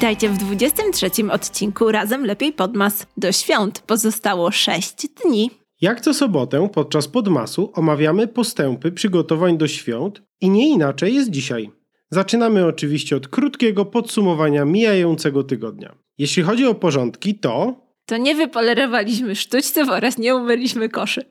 Witajcie w 23 odcinku Razem Lepiej Podmas. Do świąt pozostało 6 dni. Jak co sobotę podczas Podmasu omawiamy postępy przygotowań do świąt i nie inaczej jest dzisiaj. Zaczynamy oczywiście od krótkiego podsumowania mijającego tygodnia. Jeśli chodzi o porządki, to nie wypolerowaliśmy sztućców oraz nie umyliśmy koszy.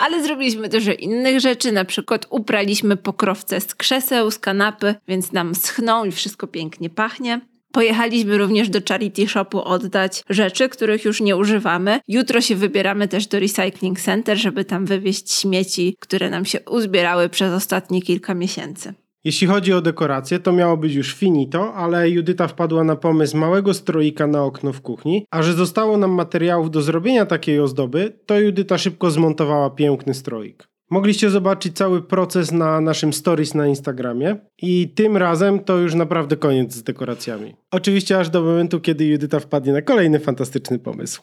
Ale zrobiliśmy dużo innych rzeczy, na przykład upraliśmy pokrowce z krzeseł, z kanapy, więc nam schną i wszystko pięknie pachnie. Pojechaliśmy również do charity shopu oddać rzeczy, których już nie używamy. Jutro się wybieramy też do recycling center, żeby tam wywieźć śmieci, które nam się uzbierały przez ostatnie kilka miesięcy. Jeśli chodzi o dekorację, to miało być już finito, ale Judyta wpadła na pomysł małego stroika na okno w kuchni, a że zostało nam materiałów do zrobienia takiej ozdoby, to Judyta szybko zmontowała piękny stroik. Mogliście zobaczyć cały proces na naszym stories na Instagramie i tym razem to już naprawdę koniec z dekoracjami. Oczywiście aż do momentu, kiedy Judyta wpadnie na kolejny fantastyczny pomysł.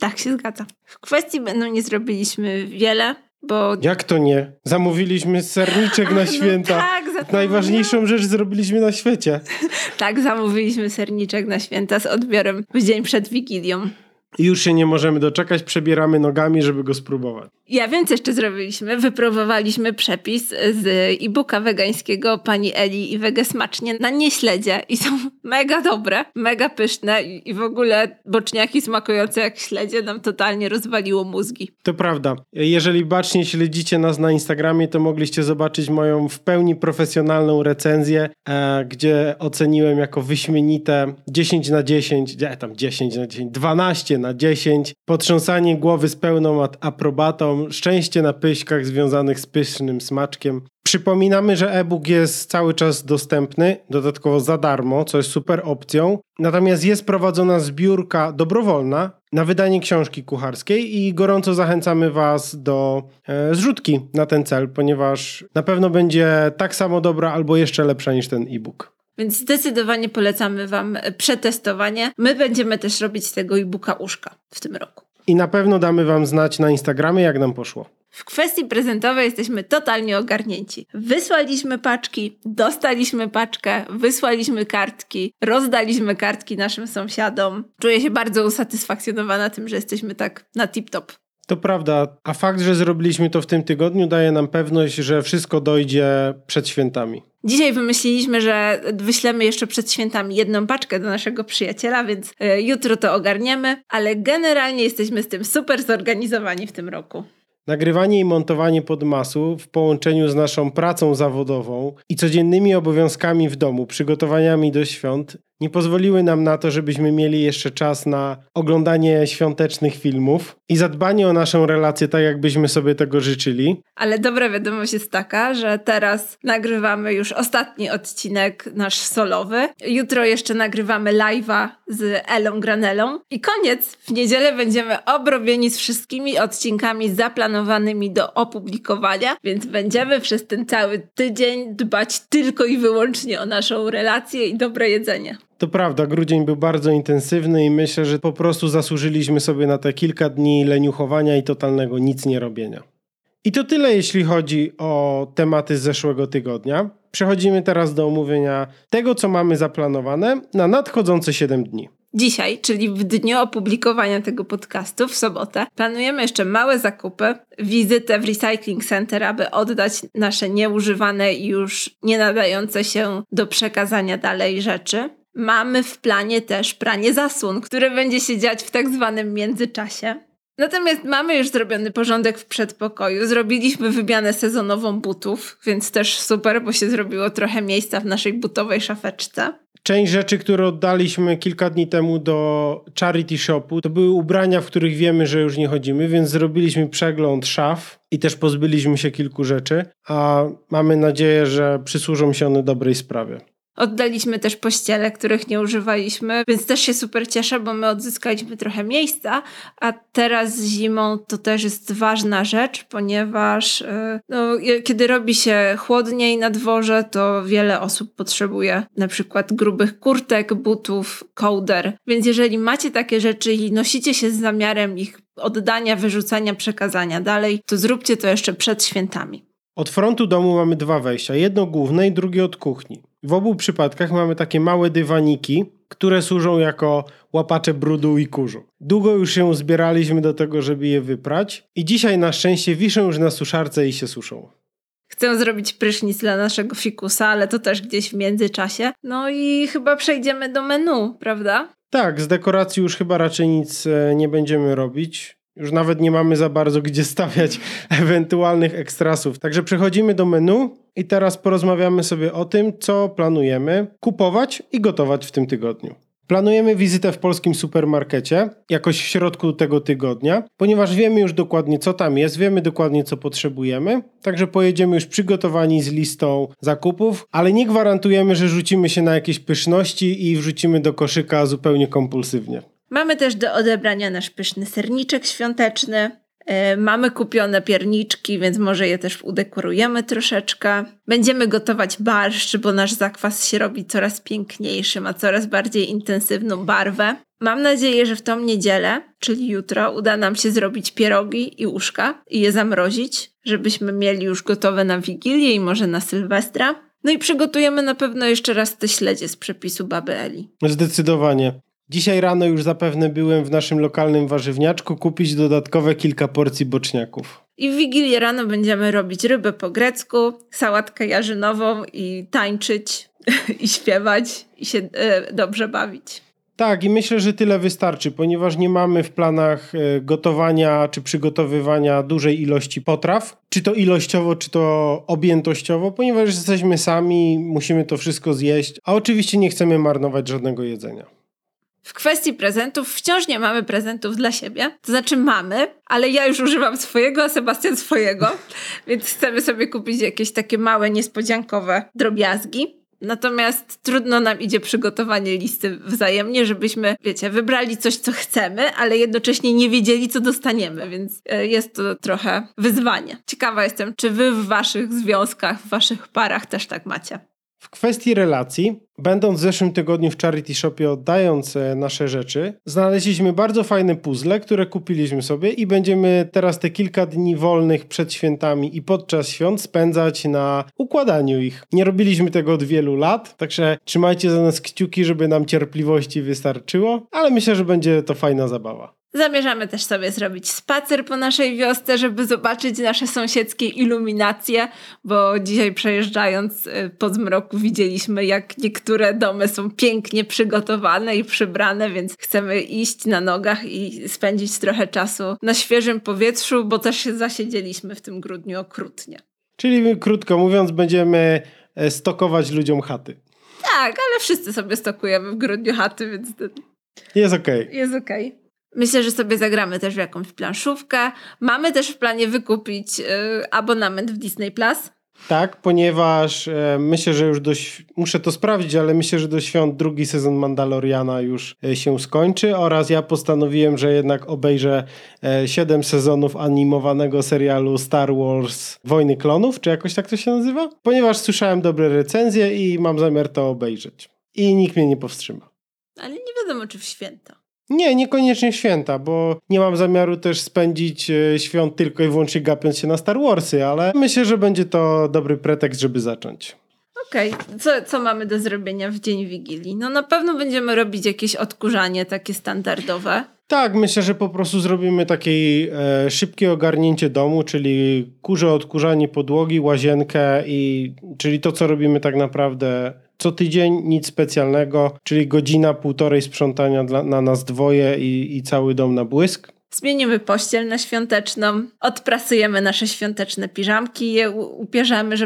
Tak się zgadza. W kwestii menu nie zrobiliśmy wiele, bo... Jak to nie? Zamówiliśmy serniczek na święta. No tak, najważniejszą rzecz zrobiliśmy na świecie. Tak, zamówiliśmy serniczek na święta z odbiorem w dzień przed Wigilią. I już się nie możemy doczekać, przebieramy nogami, żeby go spróbować. Ja wiem, co jeszcze zrobiliśmy. Wypróbowaliśmy przepis z e-booka wegańskiego pani Eli i Wege Smacznie na nieśledzie i są mega dobre, mega pyszne i w ogóle boczniaki smakujące jak śledzie nam totalnie rozwaliło mózgi. To prawda. Jeżeli bacznie śledzicie nas na Instagramie, to mogliście zobaczyć moją w pełni profesjonalną recenzję, gdzie oceniłem jako wyśmienite 10 na 10, 12 na 10, potrząsanie głowy z pełną aprobatą, szczęście na pyśkach związanych z pysznym smaczkiem. Przypominamy, że e-book jest cały czas dostępny, dodatkowo za darmo, co jest super opcją. Natomiast jest prowadzona zbiórka dobrowolna na wydanie książki kucharskiej i gorąco zachęcamy Was do zrzutki na ten cel, ponieważ na pewno będzie tak samo dobra albo jeszcze lepsza niż ten e-book. Więc zdecydowanie polecamy Wam przetestowanie. My będziemy też robić z tego e-booka uszka w tym roku. I na pewno damy Wam znać na Instagramie, jak nam poszło. W kwestii prezentowej jesteśmy totalnie ogarnięci. Wysłaliśmy paczki, dostaliśmy paczkę, wysłaliśmy kartki, rozdaliśmy kartki naszym sąsiadom. Czuję się bardzo usatysfakcjonowana tym, że jesteśmy tak na tip-top. To prawda, a fakt, że zrobiliśmy to w tym tygodniu, daje nam pewność, że wszystko dojdzie przed świętami. Dzisiaj wymyśliliśmy, że wyślemy jeszcze przed świętami jedną paczkę do naszego przyjaciela, więc jutro to ogarniemy, ale generalnie jesteśmy z tym super zorganizowani w tym roku. Nagrywanie i montowanie Podmasu w połączeniu z naszą pracą zawodową i codziennymi obowiązkami w domu, przygotowaniami do świąt, nie pozwoliły nam na to, żebyśmy mieli jeszcze czas na oglądanie świątecznych filmów i zadbanie o naszą relację tak, jakbyśmy sobie tego życzyli. Ale dobra wiadomość jest taka, że teraz nagrywamy już ostatni odcinek nasz solowy. Jutro jeszcze nagrywamy live'a z Elą Granelą i koniec. W niedzielę będziemy obrobieni z wszystkimi odcinkami zaplanowanymi do opublikowania, więc będziemy przez ten cały tydzień dbać tylko i wyłącznie o naszą relację i dobre jedzenie. To prawda, grudzień był bardzo intensywny i myślę, że po prostu zasłużyliśmy sobie na te kilka dni leniuchowania i totalnego nic nie robienia. I to tyle, jeśli chodzi o tematy z zeszłego tygodnia. Przechodzimy teraz do omówienia tego, co mamy zaplanowane na nadchodzące 7 dni. Dzisiaj, czyli w dniu opublikowania tego podcastu, w sobotę, planujemy jeszcze małe zakupy, wizytę w recycling center, aby oddać nasze nieużywane i już nie nadające się do przekazania dalej rzeczy. Mamy w planie też pranie zasłon, które będzie się dziać w tak zwanym międzyczasie. Natomiast mamy już zrobiony porządek w przedpokoju, zrobiliśmy wymianę sezonową butów, więc też super, bo się zrobiło trochę miejsca w naszej butowej szafeczce. Część rzeczy, które oddaliśmy kilka dni temu do charity shopu, to były ubrania, w których wiemy, że już nie chodzimy, więc zrobiliśmy przegląd szaf i też pozbyliśmy się kilku rzeczy, a mamy nadzieję, że przysłużą się one dobrej sprawie. Oddaliśmy też pościele, których nie używaliśmy, więc też się super cieszę, bo my odzyskaliśmy trochę miejsca, a teraz zimą to też jest ważna rzecz, ponieważ kiedy robi się chłodniej na dworze, to wiele osób potrzebuje na przykład grubych kurtek, butów, kołder. Więc jeżeli macie takie rzeczy i nosicie się z zamiarem ich oddania, wyrzucania, przekazania dalej, to zróbcie to jeszcze przed świętami. Od frontu domu mamy dwa wejścia, jedno główne i drugie od kuchni. W obu przypadkach mamy takie małe dywaniki, które służą jako łapacze brudu i kurzu. Długo już się zbieraliśmy do tego, żeby je wyprać i dzisiaj na szczęście wiszą już na suszarce i się suszą. Chcę zrobić prysznic dla naszego fikusa, ale to też gdzieś w międzyczasie. No i chyba przejdziemy do menu, prawda? Tak, z dekoracji już chyba raczej nic nie będziemy robić. Już nawet nie mamy za bardzo gdzie stawiać ewentualnych ekstrasów. Także przechodzimy do menu i teraz porozmawiamy sobie o tym, co planujemy kupować i gotować w tym tygodniu. Planujemy wizytę w polskim supermarkecie jakoś w środku tego tygodnia, ponieważ wiemy już dokładnie, co tam jest, wiemy dokładnie, co potrzebujemy, także pojedziemy już przygotowani z listą zakupów, ale nie gwarantujemy, że rzucimy się na jakieś pyszności i wrzucimy do koszyka zupełnie kompulsywnie. Mamy też do odebrania nasz pyszny serniczek świąteczny. Mamy kupione pierniczki, więc może je też udekorujemy troszeczkę. Będziemy gotować barszcz, bo nasz zakwas się robi coraz piękniejszy, ma coraz bardziej intensywną barwę. Mam nadzieję, że w tą niedzielę, czyli jutro, uda nam się zrobić pierogi i uszka i je zamrozić, żebyśmy mieli już gotowe na Wigilię i może na Sylwestra. No i przygotujemy na pewno jeszcze raz te śledzie z przepisu Baby Eli. Zdecydowanie. Dzisiaj rano już zapewne byłem w naszym lokalnym warzywniaczku kupić dodatkowe kilka porcji boczniaków. I w Wigilię rano będziemy robić rybę po grecku, sałatkę jarzynową i tańczyć, i śpiewać, i się dobrze bawić. Tak, i myślę, że tyle wystarczy, ponieważ nie mamy w planach gotowania czy przygotowywania dużej ilości potraw, czy to ilościowo, czy to objętościowo, ponieważ jesteśmy sami, musimy to wszystko zjeść, a oczywiście nie chcemy marnować żadnego jedzenia. W kwestii prezentów wciąż nie mamy prezentów dla siebie, to znaczy mamy, ale ja już używam swojego, a Sebastian swojego, więc chcemy sobie kupić jakieś takie małe, niespodziankowe drobiazgi. Natomiast trudno nam idzie przygotowanie listy wzajemnie, żebyśmy, wiecie, wybrali coś, co chcemy, ale jednocześnie nie wiedzieli, co dostaniemy, więc jest to trochę wyzwanie. Ciekawa jestem, czy wy w waszych związkach, w waszych parach też tak macie. W kwestii relacji, będąc w zeszłym tygodniu w charity shopie oddając nasze rzeczy, znaleźliśmy bardzo fajne puzzle, które kupiliśmy sobie i będziemy teraz te kilka dni wolnych przed świętami i podczas świąt spędzać na układaniu ich. Nie robiliśmy tego od wielu lat, także trzymajcie za nas kciuki, żeby nam cierpliwości wystarczyło, ale myślę, że będzie to fajna zabawa. Zamierzamy też sobie zrobić spacer po naszej wiosce, żeby zobaczyć nasze sąsiedzkie iluminacje, bo dzisiaj przejeżdżając po zmroku widzieliśmy, jak niektóre domy są pięknie przygotowane i przybrane, więc chcemy iść na nogach i spędzić trochę czasu na świeżym powietrzu, bo też się zasiedzieliśmy w tym grudniu okrutnie. Czyli krótko mówiąc, będziemy stokować ludziom chaty. Tak, ale wszyscy sobie stokujemy w grudniu chaty, więc jest okej. Jest okej. Myślę, że sobie zagramy też w jakąś planszówkę. Mamy też w planie wykupić abonament w Disney+. Tak, ponieważ myślę, że już muszę to sprawdzić, ale myślę, że do świąt drugi sezon Mandaloriana już się skończy oraz ja postanowiłem, że jednak obejrzę 7 sezonów animowanego serialu Star Wars Wojny Klonów, czy jakoś tak to się nazywa? Ponieważ słyszałem dobre recenzje i mam zamiar to obejrzeć. I nikt mnie nie powstrzyma. Ale nie wiadomo, czy w święta. Nie, niekoniecznie święta, bo nie mam zamiaru też spędzić świąt tylko i wyłącznie gapiąc się na Star Warsy, ale myślę, że będzie to dobry pretekst, żeby zacząć. Okej. Co mamy do zrobienia w dzień Wigilii? No na pewno będziemy robić jakieś odkurzanie takie standardowe. Tak, myślę, że po prostu zrobimy takie szybkie ogarnięcie domu, czyli kurze odkurzanie podłogi, łazienkę i czyli to, co robimy tak naprawdę co tydzień, nic specjalnego, czyli godzina, półtorej sprzątania na nas dwoje i cały dom na błysk. Zmienimy pościel na świąteczną, odprasujemy nasze świąteczne piżamki, je upierzemy,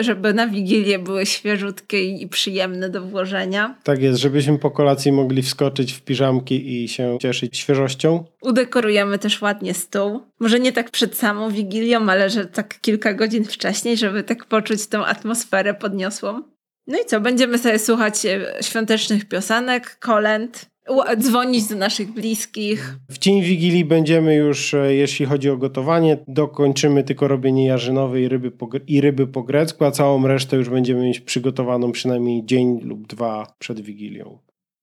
żeby na Wigilię były świeżutkie i przyjemne do włożenia. Tak jest, żebyśmy po kolacji mogli wskoczyć w piżamki i się cieszyć świeżością. Udekorujemy też ładnie stół. Może nie tak przed samą Wigilią, ale że tak kilka godzin wcześniej, żeby tak poczuć tą atmosferę podniosłą. No i co? Będziemy sobie słuchać świątecznych piosenek, kolęd, dzwonić do naszych bliskich. W dzień Wigilii będziemy już, jeśli chodzi o gotowanie, dokończymy tylko robienie jarzynowej ryby po grecku, a całą resztę już będziemy mieć przygotowaną przynajmniej dzień lub dwa przed Wigilią.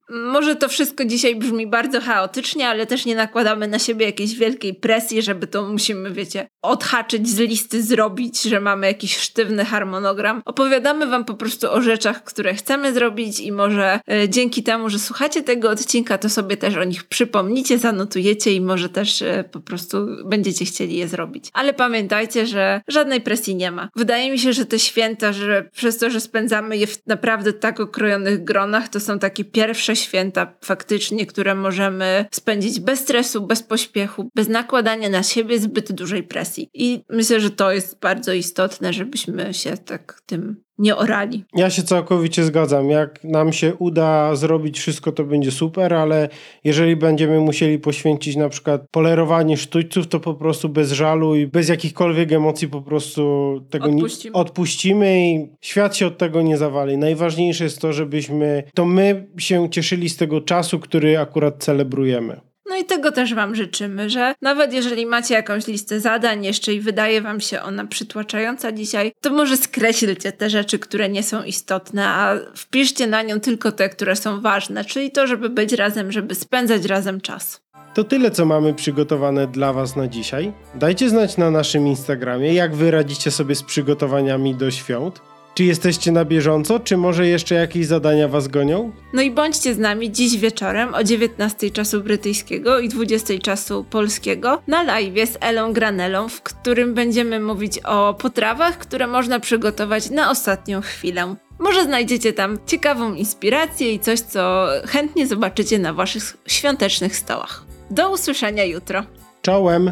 Może to wszystko dzisiaj brzmi bardzo chaotycznie, ale też nie nakładamy na siebie jakiejś wielkiej presji, żeby to musimy, wiecie, odhaczyć z listy, zrobić, że mamy jakiś sztywny harmonogram. Opowiadamy wam po prostu o rzeczach, które chcemy zrobić i może dzięki temu, że słuchacie tego odcinka, to sobie też o nich przypomnicie, zanotujecie i może też po prostu będziecie chcieli je zrobić. Ale pamiętajcie, że żadnej presji nie ma. Wydaje mi się, że te święta, że przez to, że spędzamy je w naprawdę tak okrojonych gronach, to są takie pierwsze święta faktycznie, które możemy spędzić bez stresu, bez pośpiechu, bez nakładania na siebie zbyt dużej presji. I myślę, że to jest bardzo istotne, żebyśmy się tak tym nie orali. Ja się całkowicie zgadzam. Jak nam się uda zrobić wszystko, to będzie super, ale jeżeli będziemy musieli poświęcić na przykład polerowanie sztućców, to po prostu bez żalu i bez jakichkolwiek emocji po prostu tego odpuścimy i świat się od tego nie zawali. Najważniejsze jest to, żebyśmy to my się cieszyli z tego czasu, który akurat celebrujemy. No i tego też wam życzymy, że nawet jeżeli macie jakąś listę zadań jeszcze i wydaje wam się ona przytłaczająca dzisiaj, to może skreślcie te rzeczy, które nie są istotne, a wpiszcie na nią tylko te, które są ważne, czyli to, żeby być razem, żeby spędzać razem czas. To tyle, co mamy przygotowane dla was na dzisiaj. Dajcie znać na naszym Instagramie, jak wy radzicie sobie z przygotowaniami do świąt. Czy jesteście na bieżąco? Czy może jeszcze jakieś zadania was gonią? No i bądźcie z nami dziś wieczorem o 19:00 czasu brytyjskiego i 20:00 czasu polskiego na live z Elą Granelą, w którym będziemy mówić o potrawach, które można przygotować na ostatnią chwilę. Może znajdziecie tam ciekawą inspirację i coś, co chętnie zobaczycie na waszych świątecznych stołach. Do usłyszenia jutro. Czołem!